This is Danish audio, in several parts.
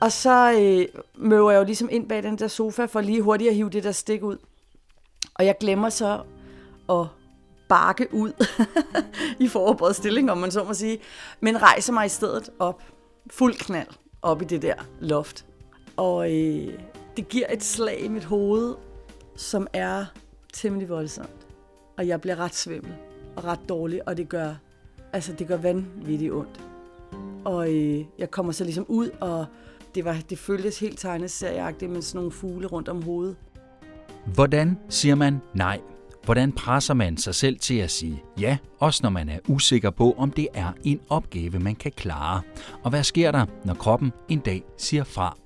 Og så møver jeg jo ligesom ind bag den der sofa for lige hurtigt at hive det der stik ud. Og jeg glemmer så at barke ud i forberedt stilling, om man så må sige. Men rejser mig i stedet op, fuld knald, op i det der loft. Og det giver et slag i mit hoved, som er temmelig voldsomt. Og jeg bliver ret svimmel og ret dårlig, og det gør vanvittigt ondt. Og jeg kommer så ligesom ud, og det føltes helt tegneserieagtigt med sådan nogle fugle rundt om hovedet. Hvordan siger man nej? Hvordan presser man sig selv til at sige ja, også når man er usikker på, om det er en opgave, man kan klare? Og hvad sker der, når kroppen en dag siger fra?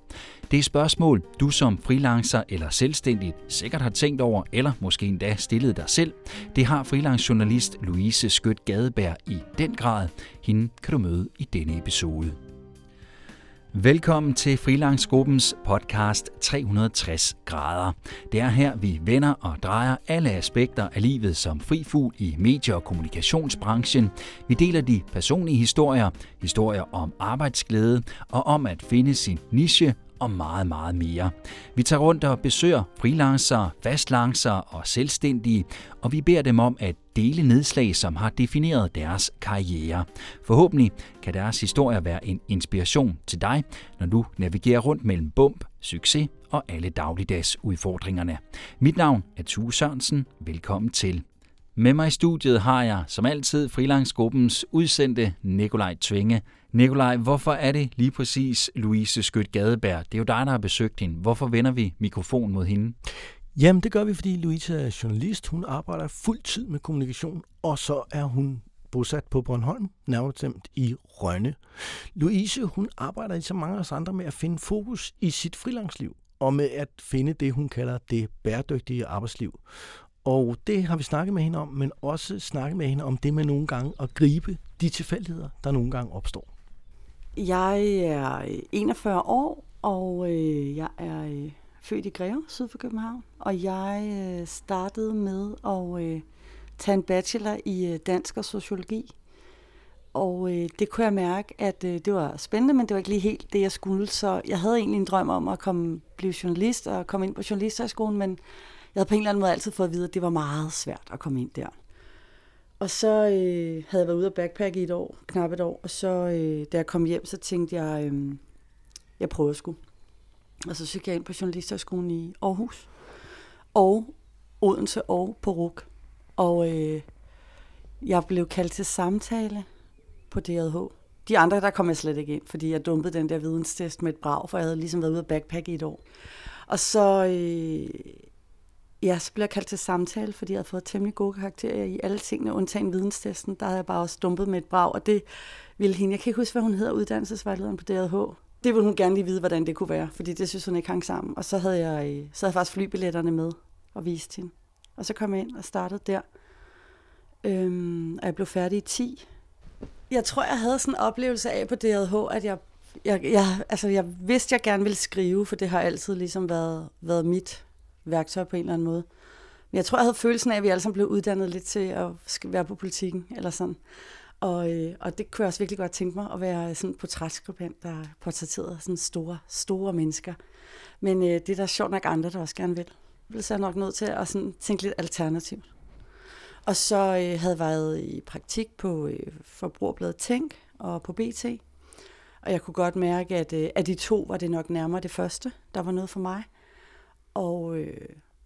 Det er spørgsmål, du som freelancer eller selvstændig sikkert har tænkt over, eller måske endda stillet dig selv. Det har freelancejournalist Louise Skøtt Gadeberg i den grad. Hende kan du møde i denne episode. Velkommen til Freelance Gruppens podcast 360 grader. Det er her, vi vender og drejer alle aspekter af livet som fri fugl i medie- og kommunikationsbranchen. Vi deler de personlige historier om arbejdsglæde og om at finde sin niche og meget, meget mere. Vi tager rundt og besøger freelancere, fastlancere og selvstændige, og vi beder dem om at dele nedslag, som har defineret deres karriere. Forhåbentlig kan deres historier være en inspiration til dig, når du navigerer rundt mellem bump, succes og alle dagligdags udfordringerne. Mit navn er Tue Sørensen. Velkommen til. Med mig i studiet har jeg, som altid, Freelance Gruppens udsendte Nikolaj Tvinge. Nikolaj, hvorfor er det lige præcis Louise Skøtt Gadeberg? Det er jo dig, der har besøgt hende. Hvorfor vender vi mikrofonen mod hende? Jamen, det gør vi, fordi Louise er journalist. Hun arbejder fuldtid med kommunikation, og så er hun bosat på Bornholm, nærmere bestemt i Rønne. Louise, hun arbejder i så mange af os andre med at finde fokus i sit freelanceliv, og med at finde det, hun kalder det bæredygtige arbejdsliv. Og det har vi snakket med hende om, men også snakket med hende om det med nogle gange at gribe de tilfældigheder, der nogle gange opstår. Jeg er 41 år, og jeg er født i Greve, syd for København. Og jeg startede med at tage en bachelor i dansk og sociologi. Og det kunne jeg mærke, at det var spændende, men det var ikke lige helt det, jeg skulle. Så jeg havde egentlig en drøm om at blive journalist og komme ind på journalisthøjskolen, men jeg havde på en eller anden måde altid fået at vide, at det var meget svært at komme ind der. Og så havde jeg været ude at backpacke i et år, knap et år, og så da jeg kom hjem, så tænkte jeg, jeg prøver sgu. Og så søgte jeg ind på journalisterskolen i Aarhus, og Odense og på RUC. Og jeg blev kaldt til samtale på DRH. De andre, der kom jeg slet ikke ind, fordi jeg dumpede den der videnstest med et brag, for jeg havde ligesom været ude at backpacke i et år. Og så så blev jeg kaldt til samtale, fordi jeg havde fået temmelig gode karakterer i alle tingene, undtagen videnstesten. Der havde jeg bare også dumpet med et brag, og det ville hende. Jeg kan ikke huske, hvad hun hedder, uddannelsesvejlederen på DRH. Det ville hun gerne lige vide, hvordan det kunne være, fordi det synes hun ikke hang sammen. Og så havde jeg faktisk flybilletterne med og viste hende. Og så kom jeg ind og startede der, og jeg blev færdig i 10. Jeg tror, jeg havde sådan en oplevelse af på DRH, at jeg vidste, jeg gerne ville skrive, for det har altid ligesom været mit værktøj på en eller anden måde. Men jeg tror, jeg havde følelsen af, at vi alle sammen blev uddannet lidt til at være på politikken, eller sådan. Og det kunne jeg også virkelig godt tænke mig, at være sådan en portrætskribent, der portrætterede sådan store, store mennesker. Men det er der sjovt nok andre, der også gerne vil. Så er jeg nok nødt til at sådan tænke lidt alternativt. Og så havde jeg været i praktik på Forbrugerbladet Tænk og på BT. Og jeg kunne godt mærke, at af de to var det nok nærmere det første, der var noget for mig. Og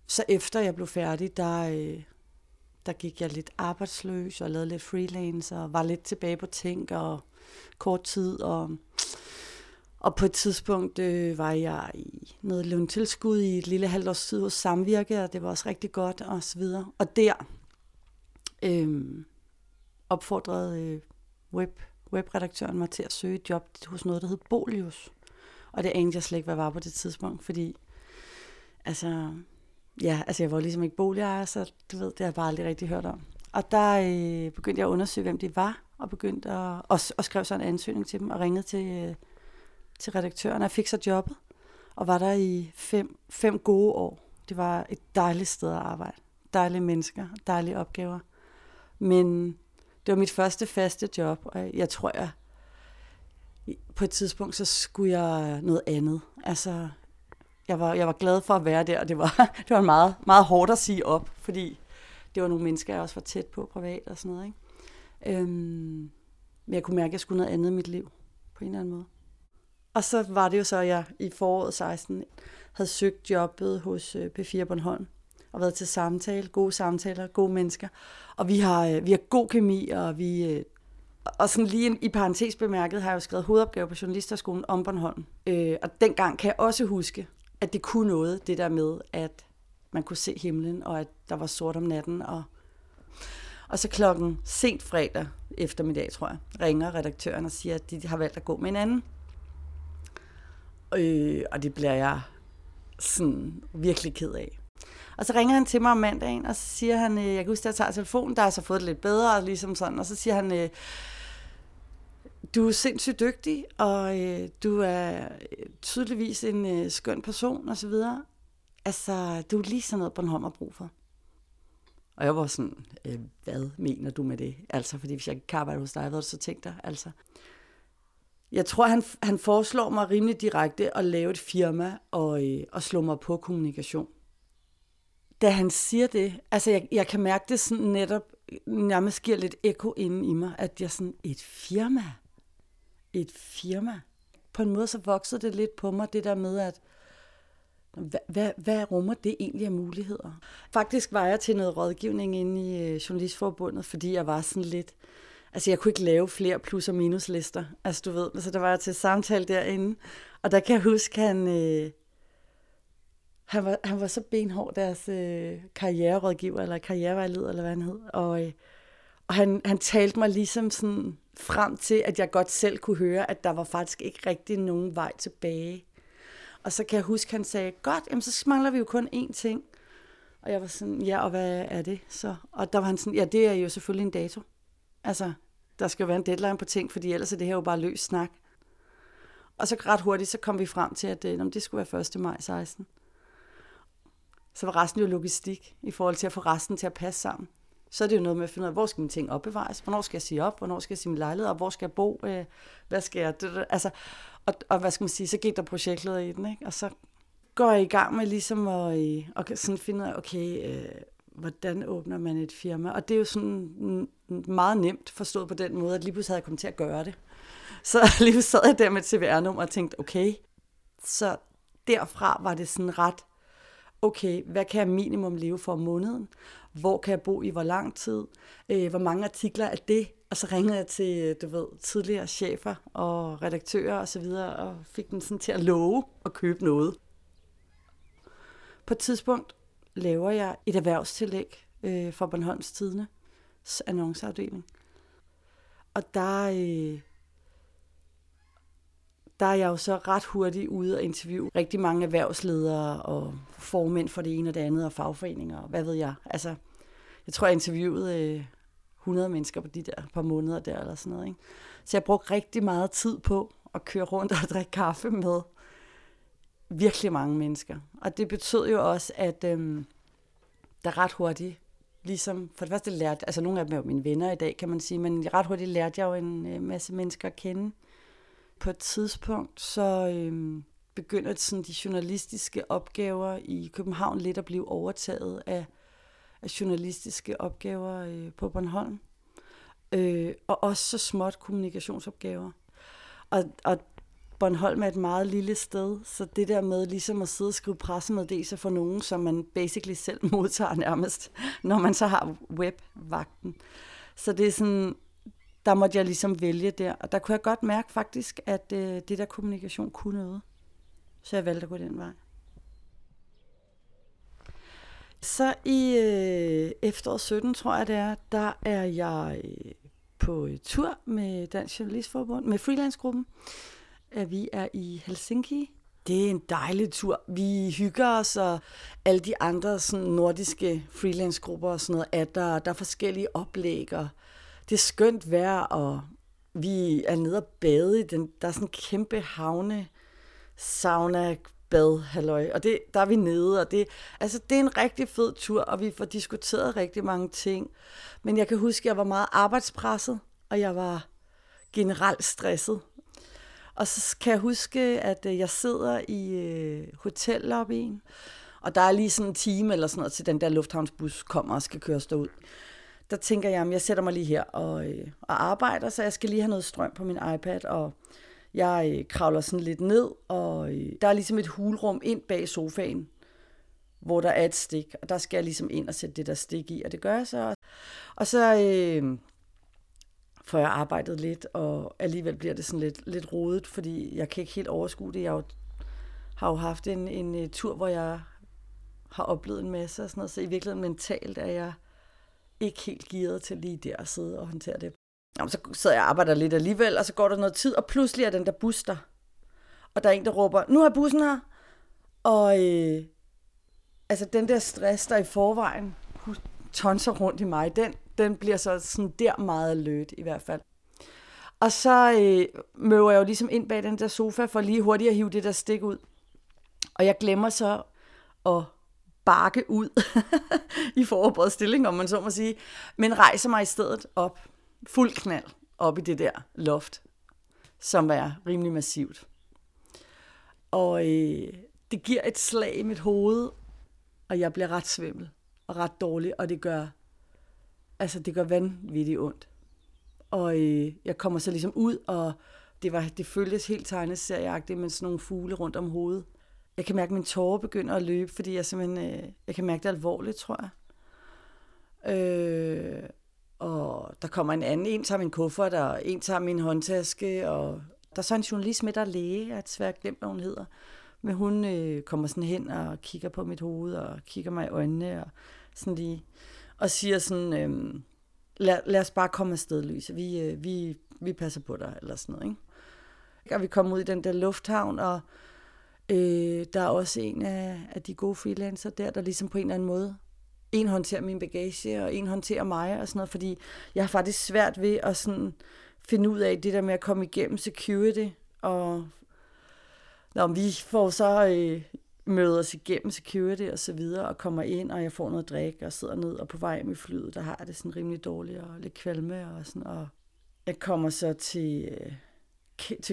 så efter jeg blev færdig, der gik jeg lidt arbejdsløs og lavede lidt freelance og var lidt tilbage på Tænk og kort tid. Og på et tidspunkt var jeg i noget løntilskud i et lille halvt års tid hos Samvirke, og det var også rigtig godt og så videre. Og der opfordrede webredaktøren mig til at søge et job hos noget, der hed Bolius. Og det anede jeg slet ikke, hvad var på det tidspunkt, fordi jeg var ligesom ikke boligejer, så du ved, det har jeg bare aldrig rigtig hørt om. Og der begyndte jeg at undersøge, hvem det var, og begyndte at skrev så en ansøgning til dem, og ringede til redaktøren, og fik så jobbet, og var der i fem gode år. Det var et dejligt sted at arbejde. Dejlige mennesker, dejlige opgaver. Men det var mit første faste job, og jeg tror, jeg på et tidspunkt, så skulle jeg noget andet. Altså, jeg var glad for at være der, og det var meget, meget hårdt at sige op, fordi det var nogle mennesker, jeg også var tæt på privat og sådan noget, ikke? Men jeg kunne mærke, at jeg skulle noget andet i mit liv, på en eller anden måde. Og så var det jo så, at jeg i foråret 16 havde søgt jobbet hos P4 Bornholm og været til samtale, gode samtaler, gode mennesker. Og vi har god kemi, og og sådan lige i parentes bemærket har jeg jo skrevet hovedopgave på Journalisterskolen om Bornholm. Og dengang kan jeg også huske, at det kunne noget, det der med, at man kunne se himlen, og at der var sort om natten. Og så klokken sent fredag eftermiddag, tror jeg, ringer redaktøren og siger, at de har valgt at gå med en anden. Og det bliver jeg sådan virkelig ked af. Og så ringer han til mig om mandagen, og så siger han, jeg kan huske, at jeg tager telefonen, der har så fået det lidt bedre, ligesom sådan, og så siger han, du er sindssygt dygtig, og du er tydeligvis en skøn person, og så videre. Altså, du er lige sådan noget, Bornholm har brug for. Og jeg var sådan, hvad mener du med det? Altså, fordi hvis jeg ikke kan arbejde hos dig, hvad har du så tænkt dig? Altså, jeg tror, han foreslår mig rimelig direkte at lave et firma og slå mig på kommunikation. Da han siger det, altså jeg kan mærke det sådan netop, nærmest giver lidt ekko inde i mig, at jeg sådan, et firma. På en måde så voksede det lidt på mig, det der med, at hvad rummer det egentlig af muligheder? Faktisk var jeg til noget rådgivning inde i Journalistforbundet, fordi jeg var sådan lidt, altså jeg kunne ikke lave flere plus- og minuslister, altså du ved, så der var jeg til samtale derinde, og der kan jeg huske, han var så benhård, deres karriererådgiver, eller karrierevejleder, eller hvad han hed. Og han talte mig ligesom sådan frem til, at jeg godt selv kunne høre, at der var faktisk ikke rigtig nogen vej tilbage. Og så kan jeg huske, han sagde, godt, jamen, så mangler vi jo kun én ting. Og jeg var sådan, ja, og hvad er det så? Og der var han sådan, ja, det er jo selvfølgelig en dato. Altså, der skal jo være en deadline på ting, fordi ellers er det her jo bare løs snak. Og så ret hurtigt, så kom vi frem til, at det skulle være 1. maj 16. Så var resten jo logistik i forhold til at få resten til at passe sammen. Så er det jo noget med at finde ud af, hvor skal mine ting opbevares, hvornår skal jeg sige op, hvornår skal jeg sige min lejlighed op, hvor skal jeg bo, hvad skal jeg... Altså, og hvad skal man sige, så gik der projektleder i den, ikke? Og så går jeg i gang med ligesom at sådan finde ud af, okay, hvordan åbner man et firma? Og det er jo sådan meget nemt forstået på den måde, at lige pludselig havde jeg kommet til at gøre det. Så lige pludselig sad jeg der med et CVR-nummer og tænkte, okay. Så derfra var det sådan ret... Okay, hvad kan jeg minimum leve for om måneden? Hvor kan jeg bo i hvor lang tid? Hvor mange artikler er det? Og så ringede jeg til, du ved, tidligere chefer og redaktører og så videre, og fik dem sådan til at love at købe noget. På et tidspunkt laver jeg et erhvervstillæg for Bornholms Tidende annonceafdeling. Og der er jeg jo så ret hurtigt ude og interviewe rigtig mange erhvervsledere og formænd for det ene og det andet og fagforeninger og hvad ved jeg. Altså, jeg tror, jeg interviewede 100 mennesker på de der par måneder der eller sådan noget, ikke? Så jeg brugte rigtig meget tid på at køre rundt og drikke kaffe med virkelig mange mennesker. Og det betød jo også, at der ret hurtigt ligesom, for det første lærte, altså nogle af dem er jo mine venner i dag, kan man sige, men ret hurtigt lærte jeg jo en masse mennesker at kende. På et tidspunkt, så begynder sådan de journalistiske opgaver i København lidt at blive overtaget af journalistiske opgaver på Bornholm. Og også så småt kommunikationsopgaver. Og Bornholm er et meget lille sted, så det der med ligesom at sidde og skrive pressemeddelelser for nogen, som man basically selv modtager nærmest, når man så har webvagten. Så det er sådan, der måtte jeg ligesom vælge der, og der kunne jeg godt mærke faktisk, at det der kommunikation kunne noget. Så jeg valgte at gå den vej. Så i efteråret 17, tror jeg det er, der er jeg på tur med Dansk Journalistforbund, med Freelance Gruppen. Vi er i Helsinki. Det er en dejlig tur. Vi hygger os, og alle de andre sådan, nordiske freelancegrupper og sådan noget er der. Der er forskellige oplæg, og det er skønt vejr, og vi er nede og bade i den. Der er sådan en kæmpe havne, sauna, bad, halløj. Og der er vi nede, og det er en rigtig fed tur, og vi får diskuteret rigtig mange ting. Men jeg kan huske, at jeg var meget arbejdspresset, og jeg var generelt stresset. Og så kan jeg huske, at jeg sidder i hotellobbyen, og der er lige sådan en time eller sådan noget, til den der lufthavnsbus kommer og skal køre os derud. Der tænker jeg, at jeg sætter mig lige her og arbejder, så jeg skal lige have noget strøm på min iPad, og jeg kravler sådan lidt ned, og der er ligesom et hulrum ind bag sofaen, hvor der er et stik, og der skal jeg ligesom ind og sætte det der stik i, og det gør jeg så. Og så for jeg arbejdet lidt, og alligevel bliver det sådan lidt rodet, fordi jeg kan ikke helt overskue det. Jeg har jo haft en tur, hvor jeg har oplevet en masse og sådan noget, så i virkeligheden mentalt er jeg ikke helt gearet til lige der at sidde og håndtere det. Jamen, så sidder jeg og arbejder lidt alligevel, og så går der noget tid, og pludselig er den der bus der. Og der er en, der råber, nu er bussen her! Og altså den der stress, der i forvejen tonser rundt i mig, den bliver så sådan der meget alert i hvert fald. Og så møver jeg jo ligesom ind bag den der sofa for lige hurtigt at hive det der stik ud. Og jeg glemmer så at barke ud i forberedt stilling, om man så må sige. Men rejser mig i stedet op, fuld knald, op i det der loft, som er rimelig massivt. Og det giver et slag i mit hoved, og jeg bliver ret svimmel og ret dårlig, og det gør... Altså, det gør vanvittigt ondt. Og jeg kommer så ligesom ud, og det føltes helt tegneserieagtigt med sådan nogle fugle rundt om hovedet. Jeg kan mærke, at mine tårer begynder at løbe, fordi jeg simpelthen, jeg kan mærke det alvorligt, tror jeg. Og der kommer en anden. En tager min kuffert, og en tager min håndtaske, og der er så en journalist med, der er læge. Jeg har svært glemt, hvad hun hedder. Men hun kommer sådan hen og kigger på mit hoved, og kigger mig i øjnene, og sådan lige... Og siger sådan, lad os bare komme afsted, Louise. Vi passer på dig, eller sådan noget, ikke? Og vi kommer ud i den der lufthavn, og der er også en af de gode freelancer der ligesom på en eller anden måde, en håndterer min bagage, og en håndterer mig, og sådan noget, fordi jeg har faktisk svært ved at sådan finde ud af det der med at komme igennem security, og når vi får så... møder os igennem security og så videre, og kommer ind, og jeg får noget drik, og sidder ned, og på vej med flyet, der har jeg det sådan rimelig dårligt, og lidt kvalme, og sådan, og jeg kommer så til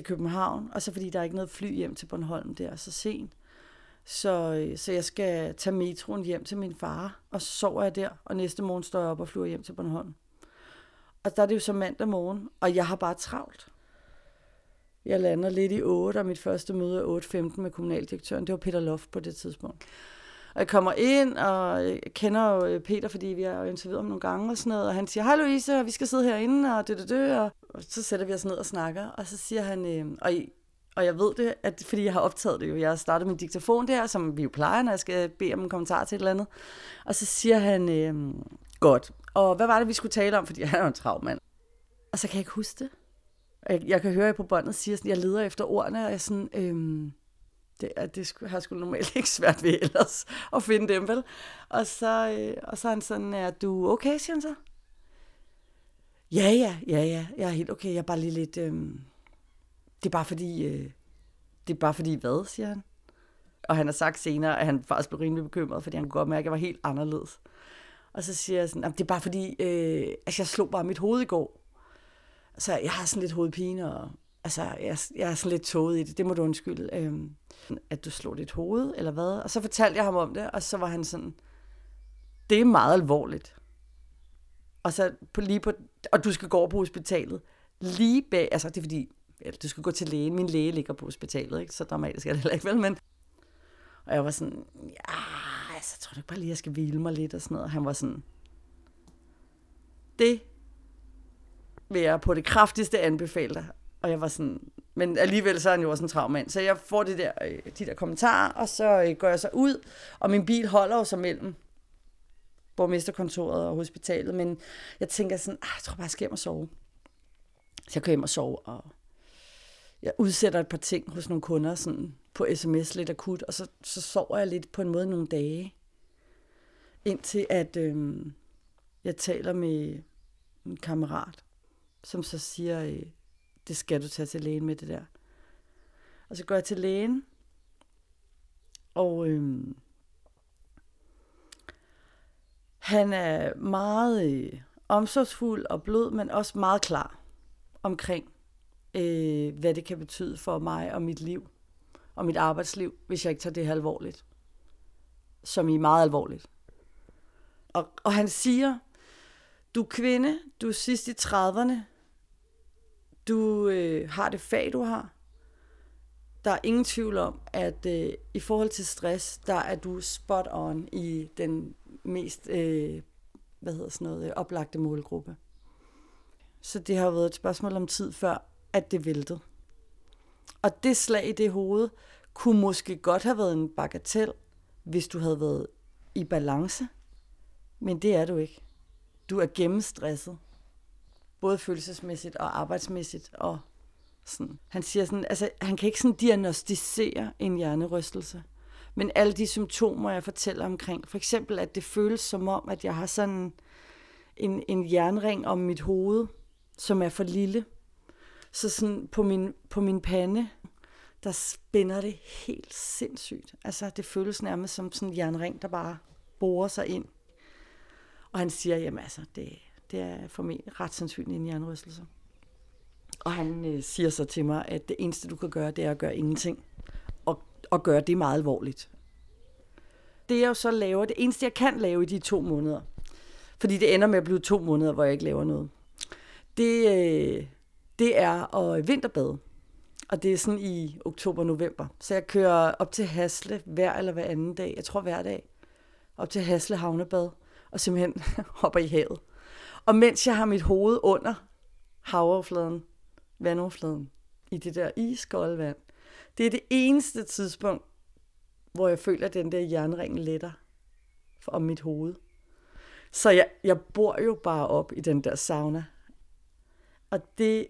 København, og så fordi der er ikke noget fly hjem til Bornholm, der så sent, så jeg skal tage metroen hjem til min far, og så sover jeg der, og næste morgen står jeg op og flyver hjem til Bornholm. Og der er det jo så mandag morgen, og jeg har bare travlt. Jeg lander lidt i 8, og mit første møde er 8.15 med kommunaldirektøren. Det var Peter Loft på det tidspunkt. Og jeg kommer ind, og jeg kender jo Peter, fordi vi har interviewet om nogle gange og sådan noget. Og han siger, hej Louise, og vi skal sidde herinde, og Og så sætter vi os ned og snakker, og så siger han, og jeg ved det, at, fordi jeg har optaget det jo. Jeg har startet min diktafon der, som vi jo plejer, når jeg skal bede om en kommentar til et eller andet. Og så siger han, godt. Og hvad var det, vi skulle tale om? Fordi han er jo en travl mand. Og så kan jeg ikke huske det. Jeg kan høre, at jeg på båndet siger, at jeg leder efter ordene, og jeg sådan, det har jeg sgu normalt ikke svært ved ellers at finde dem, vel? Og så er han sådan, er du okay, siger han så? Ja, jeg er helt okay, jeg er bare lige lidt, det er bare fordi hvad, siger han? Og han har sagt senere, at han faktisk blev rimelig bekymret, fordi han kunne godt mærke, at jeg var helt anderledes. Og så siger jeg sådan, det er bare fordi, jeg slog bare mit hoved i går. Så jeg har sådan lidt hovedpine, og altså, jeg er sådan lidt tåget i det. Det må du undskylde, at du slog dit hoved, eller hvad? Og så fortalte jeg ham om det, og så var han sådan, det er meget alvorligt. Og så og du skal gå over på hospitalet. Lige bag, altså det er fordi, eller du skal gå til lægen, min læge ligger på hospitalet, ikke? Så dramatisk er det heller ikke, vel, men... Og jeg var sådan, ja, altså, tror du ikke bare lige, jeg skal hvile mig lidt og sådan noget. Og han var sådan, det vil jeg på det kraftigste anbefale dig. Og jeg var sådan, men alligevel så er han jo også en travl mand. Så jeg får de der kommentarer, og så går jeg så ud, og min bil holder jo så mellem borgmesterkontoret og hospitalet, men jeg tænker sådan, jeg tror bare, jeg skal hjem og sove. Så jeg kører hjem og sove, og jeg udsætter et par ting hos nogle kunder sådan på sms lidt akut, og så sover jeg lidt på en måde nogle dage, indtil at jeg taler med en kammerat, som så siger, det skal du tage til lægen med det der. Og så går jeg til lægen, og han er meget omsorgsfuld og blød, men også meget klar omkring, hvad det kan betyde for mig og mit liv og mit arbejdsliv, hvis jeg ikke tager det her alvorligt. Som i meget alvorligt. Og han siger, du er kvinde, du er sidst i 30'erne, du har det fag, du har. Der er ingen tvivl om, at i forhold til stress, der er du spot on i den mest oplagte målgruppe. Så det har været et spørgsmål om tid før, at det væltede. Og det slag i det hoved kunne måske godt have været en bagatel, hvis du havde været i balance. Men det er du ikke. Du er gennemstresset. Både følelsesmæssigt og arbejdsmæssigt. Og sådan. Han siger sådan, altså, han kan ikke sådan diagnostisere en hjernerystelse. Men alle de symptomer, jeg fortæller omkring, for eksempel at det føles som om, at jeg har sådan en jernring om mit hoved, som er for lille. Så sådan på min pande, der spænder det helt sindssygt. Altså det føles nærmest som sådan en jernring, der bare borer sig ind. Og han siger, jamen altså, det er formentlig ret sandsynligt en hjernerystelse. Og han siger så til mig, at det eneste du kan gøre, det er at gøre ingenting. Og gøre det meget alvorligt. Det jeg jo så laver, det eneste jeg kan lave i de 2 måneder, fordi det ender med at blive 2 måneder, hvor jeg ikke laver noget, det er at vinterbade. Og det er sådan i oktober-november. Så jeg kører op til Hasle hver eller hver anden dag. Jeg tror hver dag. Op til Hasle havnebad. Og simpelthen hopper i havet. Og mens jeg har mit hoved under havoverfladen, vandoverfladen, i det der iskolde vand, det er det eneste tidspunkt, hvor jeg føler, at den der jernring letter om mit hoved. Så jeg bor jo bare op i den der sauna. Og det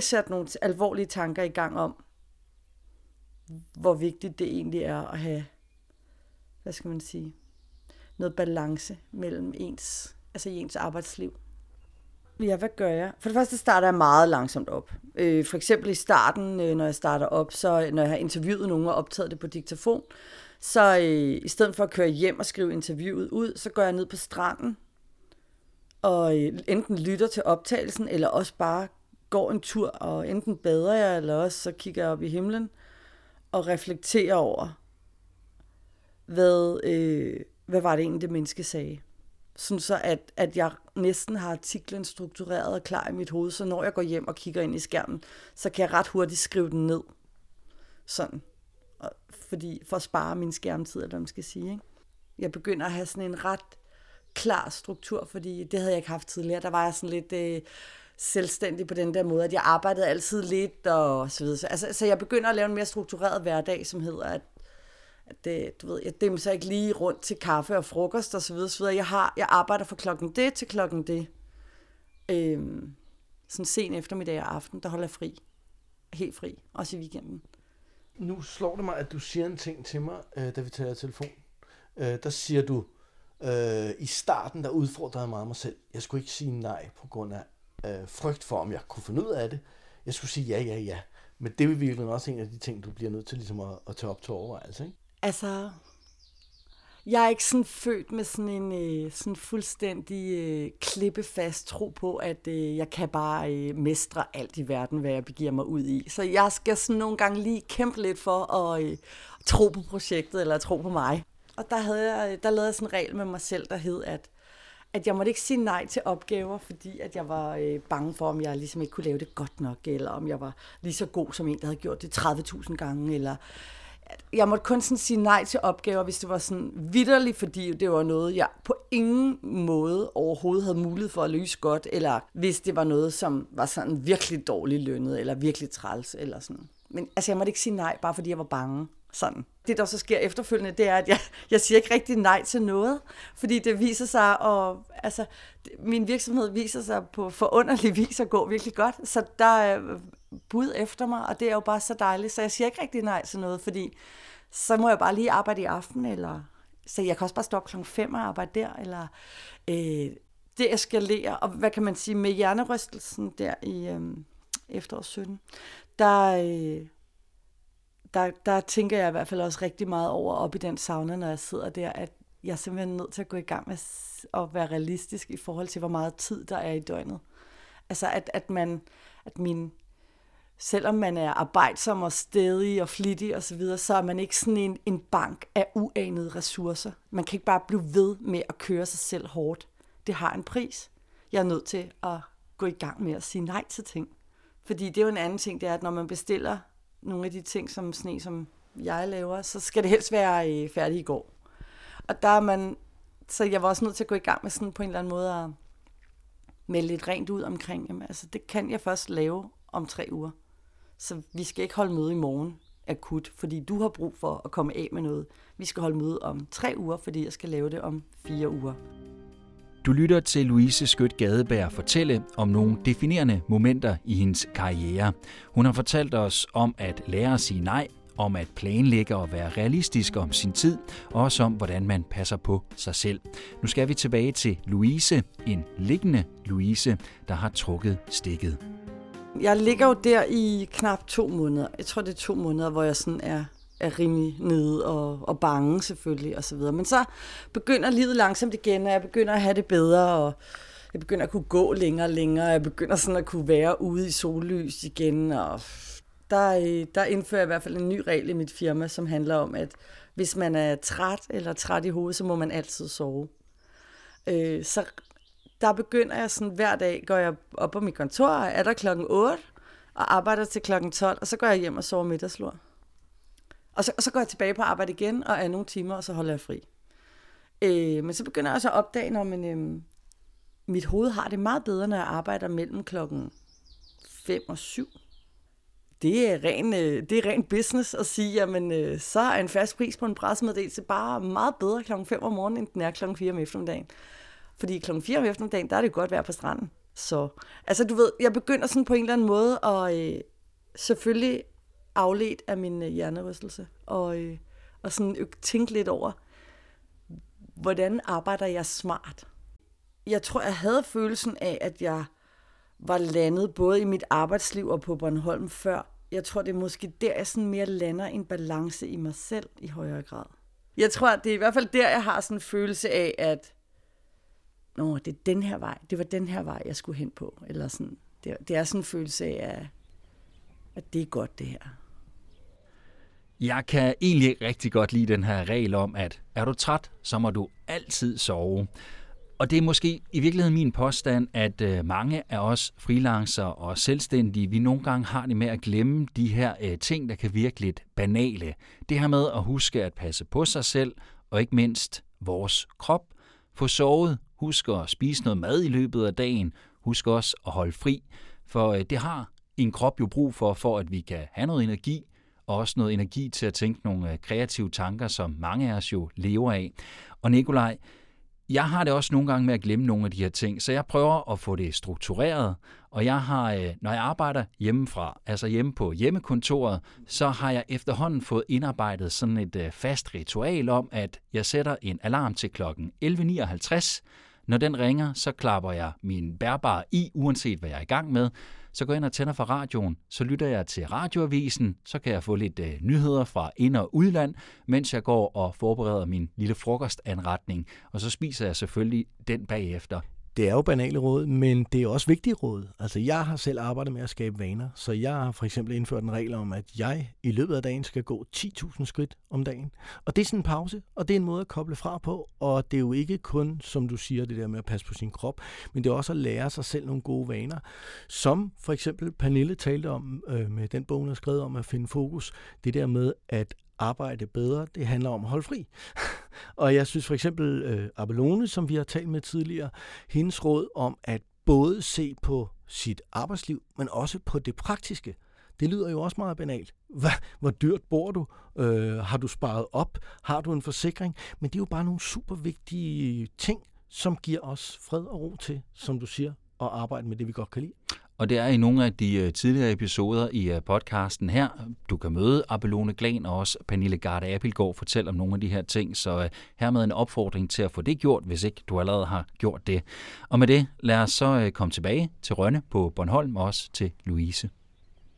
satte nogle alvorlige tanker i gang om, hvor vigtigt det egentlig er at have, hvad skal man sige, noget balance mellem i ens arbejdsliv. Ja, hvad gør jeg? For det første starter jeg meget langsomt op. For eksempel i starten, når jeg starter op, så når jeg har interviewet nogen og optaget det på diktafon, så i stedet for at køre hjem og skrive interviewet ud, så går jeg ned på stranden og enten lytter til optagelsen, eller også bare går en tur, og enten bader jeg, eller også så kigger jeg op i himlen og reflekterer over, hvad var det egentlig, det menneske sagde. Sådan så, at jeg næsten har artiklen struktureret og klar i mit hoved, så når jeg går hjem og kigger ind i skærmen, så kan jeg ret hurtigt skrive den ned. Sådan. Fordi for at spare min skærmtid, eller hvad man skal sige. Ikke? Jeg begynder at have sådan en ret klar struktur, fordi det havde jeg ikke haft tidligere. Der var jeg sådan lidt selvstændig på den der måde, at jeg arbejdede altid lidt, og så videre. Så jeg begynder at lave en mere struktureret hverdag, som hedder, at det, du ved, jeg dæmser ikke lige rundt til kaffe og frokost og så videre, så videre. Jeg arbejder fra klokken det til klokken det. Sådan sen eftermiddag og aften, der holder jeg fri. Helt fri, også i weekenden. Nu slår det mig, at du siger en ting til mig, da vi taler telefon. Der siger du, i starten, der udfordrede jeg meget mig selv. Jeg skulle ikke sige nej på grund af frygt for, om jeg kunne finde ud af det. Jeg skulle sige ja. Men det er jo virkelig også en af de ting, du bliver nødt til ligesom at tage op til overvejelse, ikke? Altså, jeg er ikke sådan født med sådan en sådan fuldstændig klippefast tro på, at jeg kan bare mestre alt i verden, hvad jeg begiver mig ud i. Så jeg skal sådan nogle gange lige kæmpe lidt for at tro på projektet eller tro på mig. Og der lavede jeg sådan en regel med mig selv, der hed, at at jeg måtte ikke sige nej til opgaver, fordi at jeg var bange for, om jeg ligesom ikke kunne lave det godt nok, eller om jeg var lige så god som en, der havde gjort det 30.000 gange, eller... Jeg måtte kun sådan sige nej til opgaver, hvis det var sådan vitterligt, fordi det var noget, jeg på ingen måde overhovedet havde mulighed for at løse godt, eller hvis det var noget, som var sådan virkelig dårligt lønnet, eller virkelig træls, eller sådan. Men altså, jeg måtte ikke sige nej, bare fordi jeg var bange. Sådan. Det, der så sker efterfølgende, det er, at jeg siger ikke rigtig nej til noget, fordi det viser sig, og altså, min virksomhed viser sig på forunderlig vis at gå virkelig godt, så der er bud efter mig, og det er jo bare så dejligt, så jeg siger ikke rigtig nej til noget, fordi så må jeg bare lige arbejde i aften, eller så jeg kan også bare stoppe klokken 5 og arbejde der, eller det eskalerer, og hvad kan man sige, med hjernerystelsen der i efterårs 17, der tænker jeg i hvert fald også rigtig meget over op i den sauna, når jeg sidder der, at jeg er simpelthen nødt til at gå i gang med at være realistisk i forhold til, hvor meget tid der er i døgnet. Altså selvom man er arbejdsom og stædig og flittig osv., så er man ikke sådan en bank af uanede ressourcer. Man kan ikke bare blive ved med at køre sig selv hårdt. Det har en pris. Jeg er nødt til at gå i gang med at sige nej til ting. Fordi det er jo en anden ting, det er, at når man bestiller nogle af de ting, som sne, som jeg laver, så skal det helst være færdig i går. Og der er man... Så jeg var også nødt til at gå i gang med sådan på en eller anden måde at melde lidt rent ud omkring, jamen, altså det kan jeg først lave om 3 uger. Så vi skal ikke holde møde i morgen akut, fordi du har brug for at komme af med noget. Vi skal holde møde om 3 uger, fordi jeg skal lave det om 4 uger. Du lytter til Louise Skøtt Gadeberg fortælle om nogle definerende momenter i hendes karriere. Hun har fortalt os om at lære at sige nej, om at planlægge og være realistisk om sin tid, og også om, hvordan man passer på sig selv. Nu skal vi tilbage til Louise, en liggende Louise, der har trukket stikket. Jeg ligger jo der i knap 2 måneder. Jeg tror, det er 2 måneder, hvor jeg sådan er rimelig nede og bange selvfølgelig og så videre. Men så begynder livet langsomt igen, og jeg begynder at have det bedre, og jeg begynder at kunne gå længere og længere, og jeg begynder sådan at kunne være ude i sollys igen, og der indfører jeg i hvert fald en ny regel i mit firma, som handler om, at hvis man er træt i hovedet, så må man altid sove. Så der begynder jeg sådan, hver dag går jeg op på mit kontor, og er der klokken 8, og arbejder til klokken 12, og så går jeg hjem og sover middagslur. Og så går jeg tilbage på arbejde igen, og er nogle timer, og så holder jeg fri. Men så begynder jeg også at opdage, når mit hoved har det meget bedre, når jeg arbejder mellem klokken 5 og 7. Det er ren business at sige, jamen så er en fast pris på en pressemeddelelse bare meget bedre klokken 5 om morgenen, end den er klokken 4 om eftermiddagen. Fordi klokken 4 om eftermiddagen, der er det godt vejr på stranden. Så, altså du ved, jeg begynder sådan på en eller anden måde, og selvfølgelig afledt af min hjernerystelse, og sådan tænke lidt over, hvordan arbejder jeg smart? Jeg tror, jeg havde følelsen af, at jeg var landet både i mit arbejdsliv og på Bornholm før. Jeg tror, det er måske der, jeg sådan mere lander en balance i mig selv i højere grad. Jeg tror, det er i hvert fald der, jeg har sådan en følelse af, at det er den her vej. Det var den her vej, jeg skulle hen på. Eller sådan. Det er sådan en følelse af, at det er godt, det her. Jeg kan egentlig rigtig godt lide den her regel om, at er du træt, så må du altid sove. Og det er måske i virkeligheden min påstand, at mange af os freelancere og selvstændige, vi nogle gange har det med at glemme de her ting, der kan virke lidt banale. Det her med at huske at passe på sig selv, og ikke mindst vores krop. Få sovet, husk at spise noget mad i løbet af dagen, husk også at holde fri, for det har en krop jo brug for at vi kan have noget energi, og også noget energi til at tænke nogle kreative tanker, som mange af os jo lever af. Og Nikolaj, jeg har det også nogle gange med at glemme nogle af de her ting, så jeg prøver at få det struktureret, og jeg har, når jeg arbejder hjemmefra, altså hjemme på hjemmekontoret, så har jeg efterhånden fået indarbejdet sådan et fast ritual om, at jeg sætter en alarm til klokken 11:59. Når den ringer, så klapper jeg min bærbare i, uanset hvad jeg er i gang med. Så går jeg ind og tænder for radioen, så lytter jeg til radioavisen, så kan jeg få lidt nyheder fra ind- og udland, mens jeg går og forbereder min lille frokostanretning, og så spiser jeg selvfølgelig den bagefter. Det er jo banale råd, men det er også vigtige råd. Altså, jeg har selv arbejdet med at skabe vaner, så jeg har for eksempel indført en regel om, at jeg i løbet af dagen skal gå 10.000 skridt om dagen. Og det er sådan en pause, og det er en måde at koble fra på, og det er jo ikke kun, som du siger, det der med at passe på sin krop, men det er også at lære sig selv nogle gode vaner, som for eksempel Pernille talte om med den bog, hun har skrevet om at finde fokus, det der med at arbejde bedre, det handler om at holde fri. Og jeg synes for eksempel Abelone, som vi har talt med tidligere, hendes råd om at både se på sit arbejdsliv, men også på det praktiske. Det lyder jo også meget banalt. Hvor dyrt bor du? Har du sparet op? Har du en forsikring? Men det er jo bare nogle super vigtige ting, som giver os fred og ro til, som du siger, at arbejde med det, vi godt kan lide. Og det er i nogle af de tidligere episoder i podcasten her. Du kan møde Abelone Glan og også Pernille Garde Appelgaard fortælle om nogle af de her ting. Så hermed en opfordring til at få det gjort, hvis ikke du allerede har gjort det. Og med det, lad os så komme tilbage til Rønne på Bornholm og også til Louise.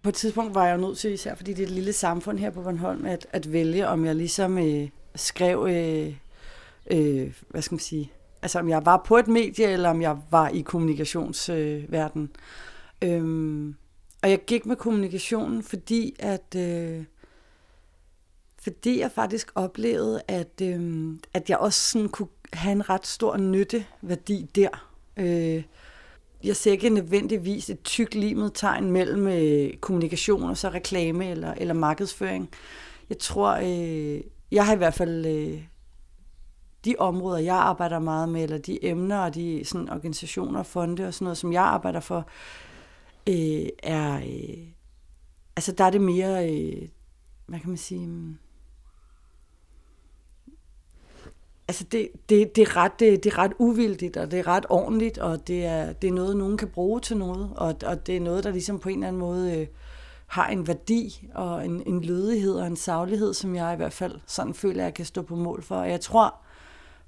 På et tidspunkt var jeg jo nødt til, især fordi det er et lille samfund her på Bornholm, at vælge, om jeg ligesom skrev, hvad skal man sige, altså om jeg var på et medie, eller om jeg var i kommunikationsverdenen. Og jeg gik med kommunikationen, fordi jeg faktisk oplevede, at jeg også sådan kunne have en ret stor nytteværdi der. Jeg ser ikke nødvendigvis et tykt limet tegn mellem kommunikation og så reklame eller markedsføring. Jeg tror, jeg har i hvert fald de områder, jeg arbejder meget med, eller de emner og de sådan, organisationer, fonde og sådan noget, som jeg arbejder for, altså der er det mere, hvad kan man sige, altså det er ret uvildigt, og det er ret ordentligt, og det er noget, nogen kan bruge til noget, og det er noget, der ligesom på en eller anden måde har en værdi, og en lødighed og en saglighed, som jeg i hvert fald sådan føler, jeg kan stå på mål for, og jeg tror,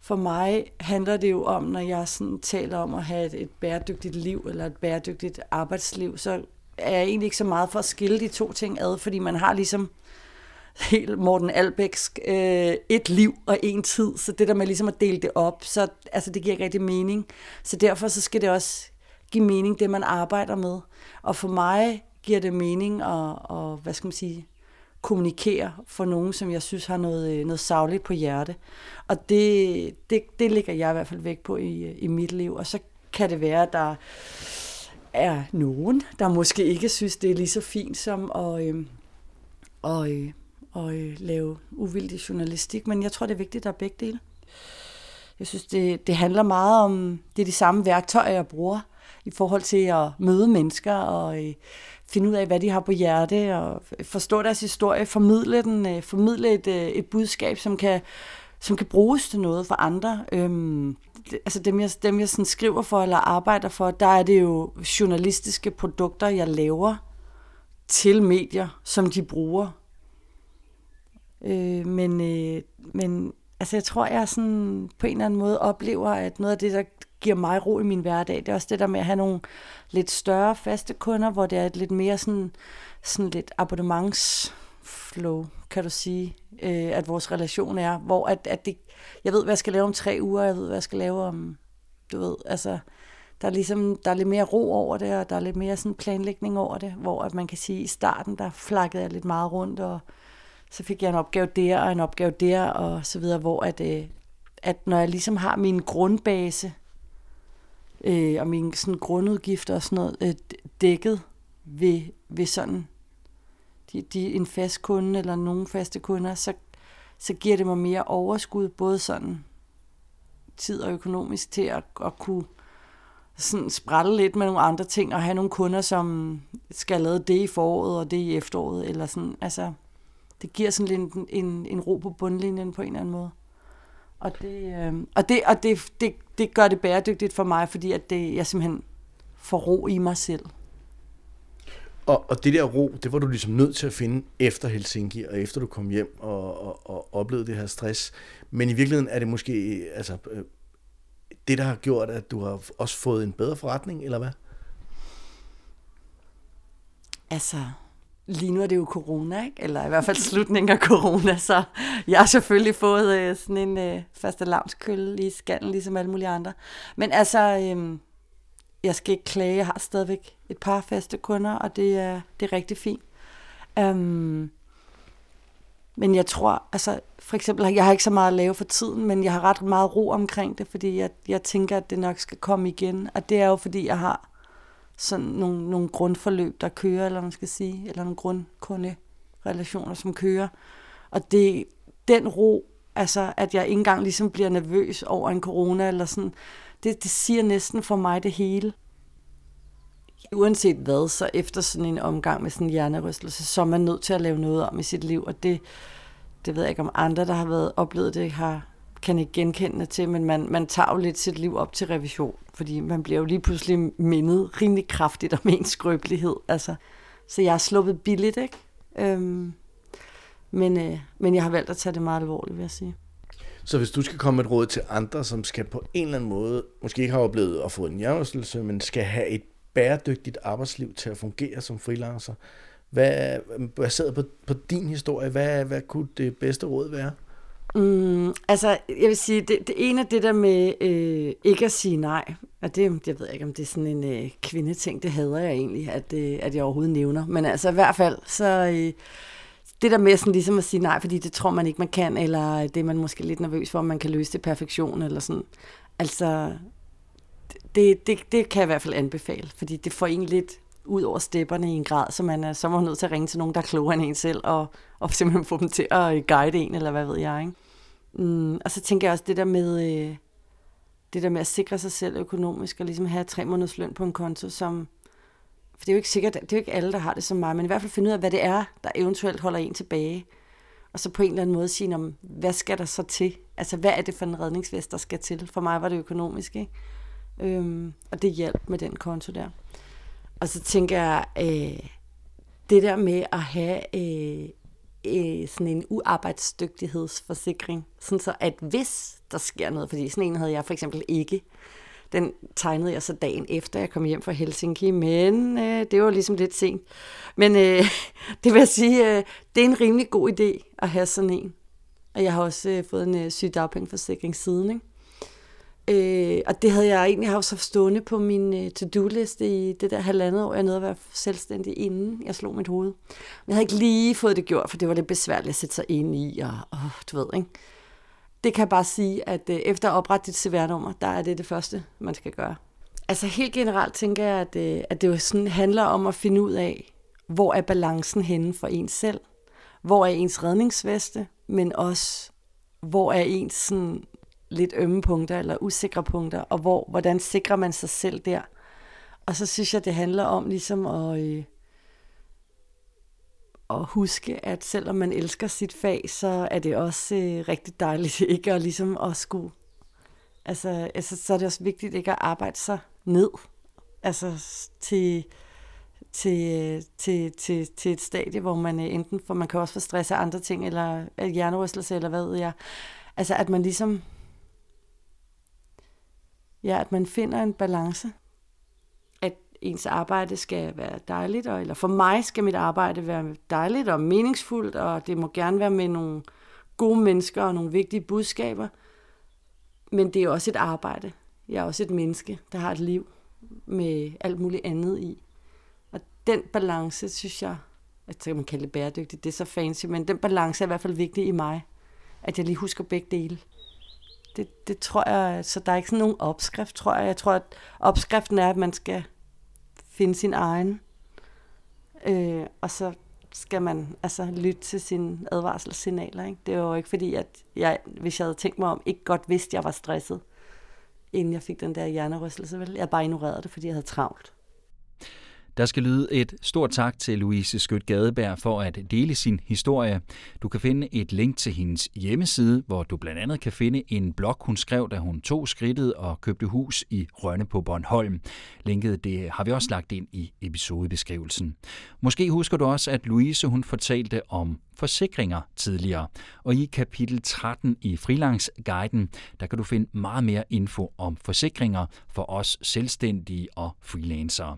for mig handler det jo om, når jeg sådan taler om at have et bæredygtigt liv eller et bæredygtigt arbejdsliv, så er jeg egentlig ikke så meget for at skille de to ting ad, fordi man har ligesom helt Morten Albæksk et liv og en tid, så det der med ligesom at dele det op, så altså, det giver ikke rigtig mening. Så derfor så skal det også give mening, det man arbejder med. Og for mig giver det mening at hvad skal man sige, kommunikere for nogen, som jeg synes har noget sagligt på hjerte. Og det ligger jeg i hvert fald vægt på i mit liv. Og så kan det være, at der er nogen, der måske ikke synes, det er lige så fint som at lave uvildig journalistik. Men jeg tror, det er vigtigt, at der er begge dele. Jeg synes, det handler meget om, det er de samme værktøjer, jeg bruger i forhold til at møde mennesker og finde ud af, hvad de har på hjerte, og forstå deres historie, formidle et budskab, som kan bruges til noget for andre. Altså dem jeg sådan skriver for eller arbejder for, der er det jo journalistiske produkter, jeg laver til medier, som de bruger. Men altså jeg tror, jeg sådan på en eller anden måde oplever, at noget af det, der giver mig ro i min hverdag. Det er også det der med at have nogle lidt større faste kunder, hvor det er et lidt mere sådan lidt abonnementsflow, kan du sige, at vores relation er, hvor at det, jeg ved, hvad jeg skal lave om 3 uger, jeg ved, hvad jeg skal lave om, du ved, altså, der er ligesom, der er lidt mere ro over det, og der er lidt mere sådan planlægning over det, hvor at man kan sige, at i starten, der flakkede jeg lidt meget rundt, og så fik jeg en opgave der, og en opgave der, og så videre, hvor at når jeg ligesom har min grundbase, og mine sådan grundudgifter og sådan noget dækket ved sådan de en fast kunde eller nogle faste kunder, så giver det mig mere overskud, både sådan tid og økonomisk, til at kunne sådan sprælle lidt med nogle andre ting og have nogle kunder, som skal lave det i foråret og det i efteråret eller sådan. Altså det giver sådan lidt en ro på bundlinjen på en eller anden måde. Og det gør det bæredygtigt for mig, fordi at det, jeg simpelthen får ro i mig selv. Og det der ro, det var du ligesom nødt til at finde efter Helsinki, og efter du kom hjem og oplevede det her stress. Men i virkeligheden er det måske altså, det, der har gjort, at du har også fået en bedre forretning, eller hvad? Altså, Lige nu er det jo corona, ikke? Eller i hvert fald slutningen af corona, så jeg har selvfølgelig fået sådan en fastelavnskølle i skallen, ligesom alle mulige andre. Men altså, jeg skal ikke klage, jeg har stadigvæk et par faste kunder, og det er rigtig fint. Men jeg tror, altså for eksempel, jeg har ikke så meget at lave for tiden, men jeg har ret meget ro omkring det, fordi jeg tænker, at det nok skal komme igen. Og det er jo fordi, jeg har sådan nogle grundforløb, der kører, eller man skal sige, eller nogle grundkunderelationer, som kører. Og det den ro, altså at jeg ikke engang ligesom bliver nervøs over en corona, eller sådan, det siger næsten for mig det hele. Uanset hvad, så efter sådan en omgang med sådan en hjernerystelse, så er man nødt til at lave noget om i sit liv, og det ved jeg ikke om andre, der har oplevet det, kan ikke genkende til, men man tager jo lidt sit liv op til revision, fordi man bliver jo lige pludselig mindet rimelig kraftigt om ens skrøbelighed. Altså, så jeg er sluppet billigt, ikke? Men jeg har valgt at tage det meget alvorligt, vil jeg sige. Så hvis du skal komme med et råd til andre, som skal på en eller anden måde, måske ikke har oplevet at få en hjernerystelse, men skal have et bæredygtigt arbejdsliv til at fungere som freelancer, hvad, baseret på din historie, hvad kunne det bedste råd være? Altså, jeg vil sige, det ene er det der med ikke at sige nej, og det, jeg ved ikke, om det er sådan en kvindeting, det hader jeg egentlig, at jeg overhovedet nævner, men altså i hvert fald, så det der med sådan ligesom at sige nej, fordi det tror man ikke, man kan, eller det er man måske lidt nervøs for, om man kan løse det perfektion, eller sådan, altså det kan jeg i hvert fald anbefale, fordi det får en lidt ud over stepperne i en grad, så man er så nødt til at ringe til nogen, der er klogere end en selv, og simpelthen få dem til at guide en, eller hvad ved jeg, ikke? Og så tænker jeg også det der med at sikre sig selv økonomisk, og ligesom have 3 måneders løn på en konto, som, for det er jo ikke sikkert, det er jo ikke alle, der har det som mig, men i hvert fald finde ud af, hvad det er, der eventuelt holder en tilbage, og så på en eller anden måde sige, hvad skal der så til? Altså, hvad er det for en redningsvest, der skal til? For mig var det økonomisk, ikke? Og det hjalp med den konto der. Og så tænker jeg, det der med at have sådan en uarbejdsdygtighedsforsikring, sådan så at hvis der sker noget, fordi sådan en havde jeg for eksempel ikke, den tegnede jeg så dagen efter, jeg kom hjem fra Helsinki, men det var ligesom lidt sent. Men det vil jeg sige, det er en rimelig god idé at have sådan en. Og jeg har også fået en sygedagpengeforsikring siden, ikke? Og det havde jeg egentlig haft så stående på min to-do-liste i det der 1,5 år, jeg nåede at være selvstændig, inden jeg slog mit hoved. Men jeg havde ikke lige fået det gjort, for det var lidt besværligt at sætte sig ind i, og du ved, ikke? Det kan jeg bare sige, at efter at oprette dit CVR-nummer, der er det første, man skal gøre. Altså helt generelt tænker jeg, at det jo sådan handler om at finde ud af, hvor er balancen henne for en selv? Hvor er ens redningsveste? Men også, hvor er ens sådan lidt ømme punkter eller usikre punkter, og hvordan sikrer man sig selv der? Og så synes jeg, det handler om ligesom at huske, at selvom man elsker sit fag, så er det også rigtig dejligt ikke at ligesom at skulle. Altså, så er det også vigtigt ikke at arbejde sig ned, altså til et stadie, hvor man enten, for man kan også få stress af andre ting, eller hjernerystelse, eller hvad ved jeg. Altså, at man ligesom at man finder en balance. At ens arbejde skal være dejligt, eller for mig skal mit arbejde være dejligt og meningsfuldt, og det må gerne være med nogle gode mennesker og nogle vigtige budskaber. Men det er også et arbejde. Jeg er også et menneske, der har et liv med alt muligt andet i. Og den balance, synes jeg, kan man kalde det bæredygtigt, det er så fancy, men den balance er i hvert fald vigtig i mig, at jeg lige husker begge dele. Det tror jeg, så der er ikke sådan nogen opskrift, tror jeg. Jeg tror, at opskriften er, at man skal finde sin egen, og så skal man altså lytte til sine advarselssignaler, ikke? Det er jo ikke fordi, at jeg, hvis jeg havde tænkt mig om, ikke godt vidste, at jeg var stresset, inden jeg fik den der hjernerystelse, vel? Jeg bare ignorerede det, fordi jeg havde travlt. Der skal lyde et stort tak til Louise Skøtt Gadeberg for at dele sin historie. Du kan finde et link til hendes hjemmeside, hvor du blandt andet kan finde en blog, hun skrev, da hun tog skridtet og købte hus i Rønne på Bornholm. Linket det har vi også lagt ind i episodebeskrivelsen. Måske husker du også, at Louise hun fortalte om forsikringer tidligere. Og i kapitel 13 i Freelance-guiden, der kan du finde meget mere info om forsikringer for os selvstændige og freelancere.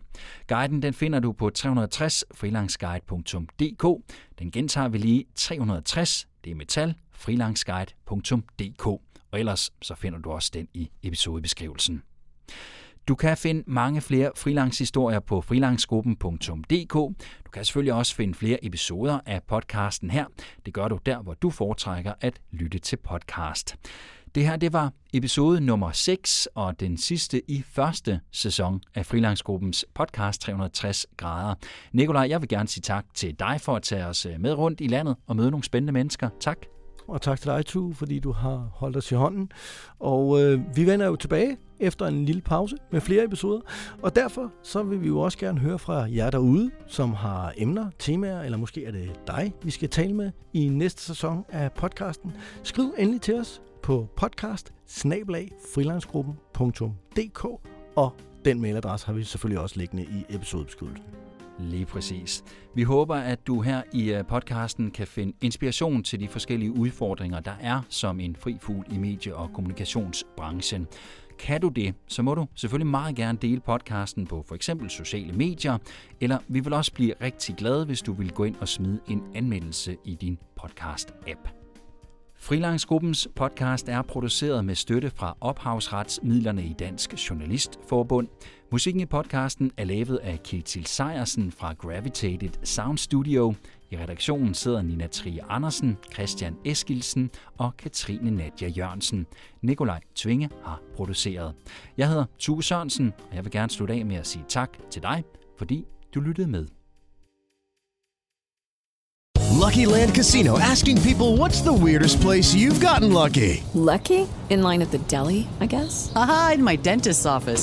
Guiden den finder du på 360 freelanceguide.dk. Den gentager vi lige 360, det er metal, freelanceguide.dk. Og ellers så finder du også den i episodebeskrivelsen. Du kan finde mange flere freelance-historier på freelancegruppen.dk. Du kan selvfølgelig også finde flere episoder af podcasten her. Det gør du der, hvor du foretrækker at lytte til podcast. Det her, det var episode nummer 6 og den sidste i første sæson af Freelancegruppens podcast 360 grader. Nikolaj, jeg vil gerne sige tak til dig for at tage os med rundt i landet og møde nogle spændende mennesker. Tak. Og tak til dig, Tue, fordi du har holdt os i hånden. Og vi vender jo tilbage efter en lille pause med flere episoder. Og derfor så vil vi jo også gerne høre fra jer derude, som har emner, temaer, eller måske er det dig, vi skal tale med i næste sæson af podcasten. Skriv endelig til os på podcast@freelancegruppen.dk, og den mailadresse har vi selvfølgelig også liggende i episodebeskrivelsen. Lige præcis. Vi håber, at du her i podcasten kan finde inspiration til de forskellige udfordringer, der er som en fri fugl i medie- og kommunikationsbranchen. Kan du det, så må du selvfølgelig meget gerne dele podcasten på for eksempel sociale medier, eller vi vil også blive rigtig glade, hvis du vil gå ind og smide en anmeldelse i din podcast-app. Freelancegruppens podcast er produceret med støtte fra Ophavsretsmidlerne i Dansk Journalistforbund. Musikken i podcasten er lavet af Ketil Sejersen fra Gravitated Sound Studio. I redaktionen sidder Nina-Trie Andersen, Christian Eskilsen og Katrine Natja Jørgensen. Nikolaj Tvinge har produceret. Jeg hedder Tue Sørensen, og jeg vil gerne slutte af med at sige tak til dig, fordi du lyttede med. Lucky Land Casino, asking people, what's the weirdest place you've gotten lucky? Lucky? In line at the deli, I guess? Aha, in my dentist's office.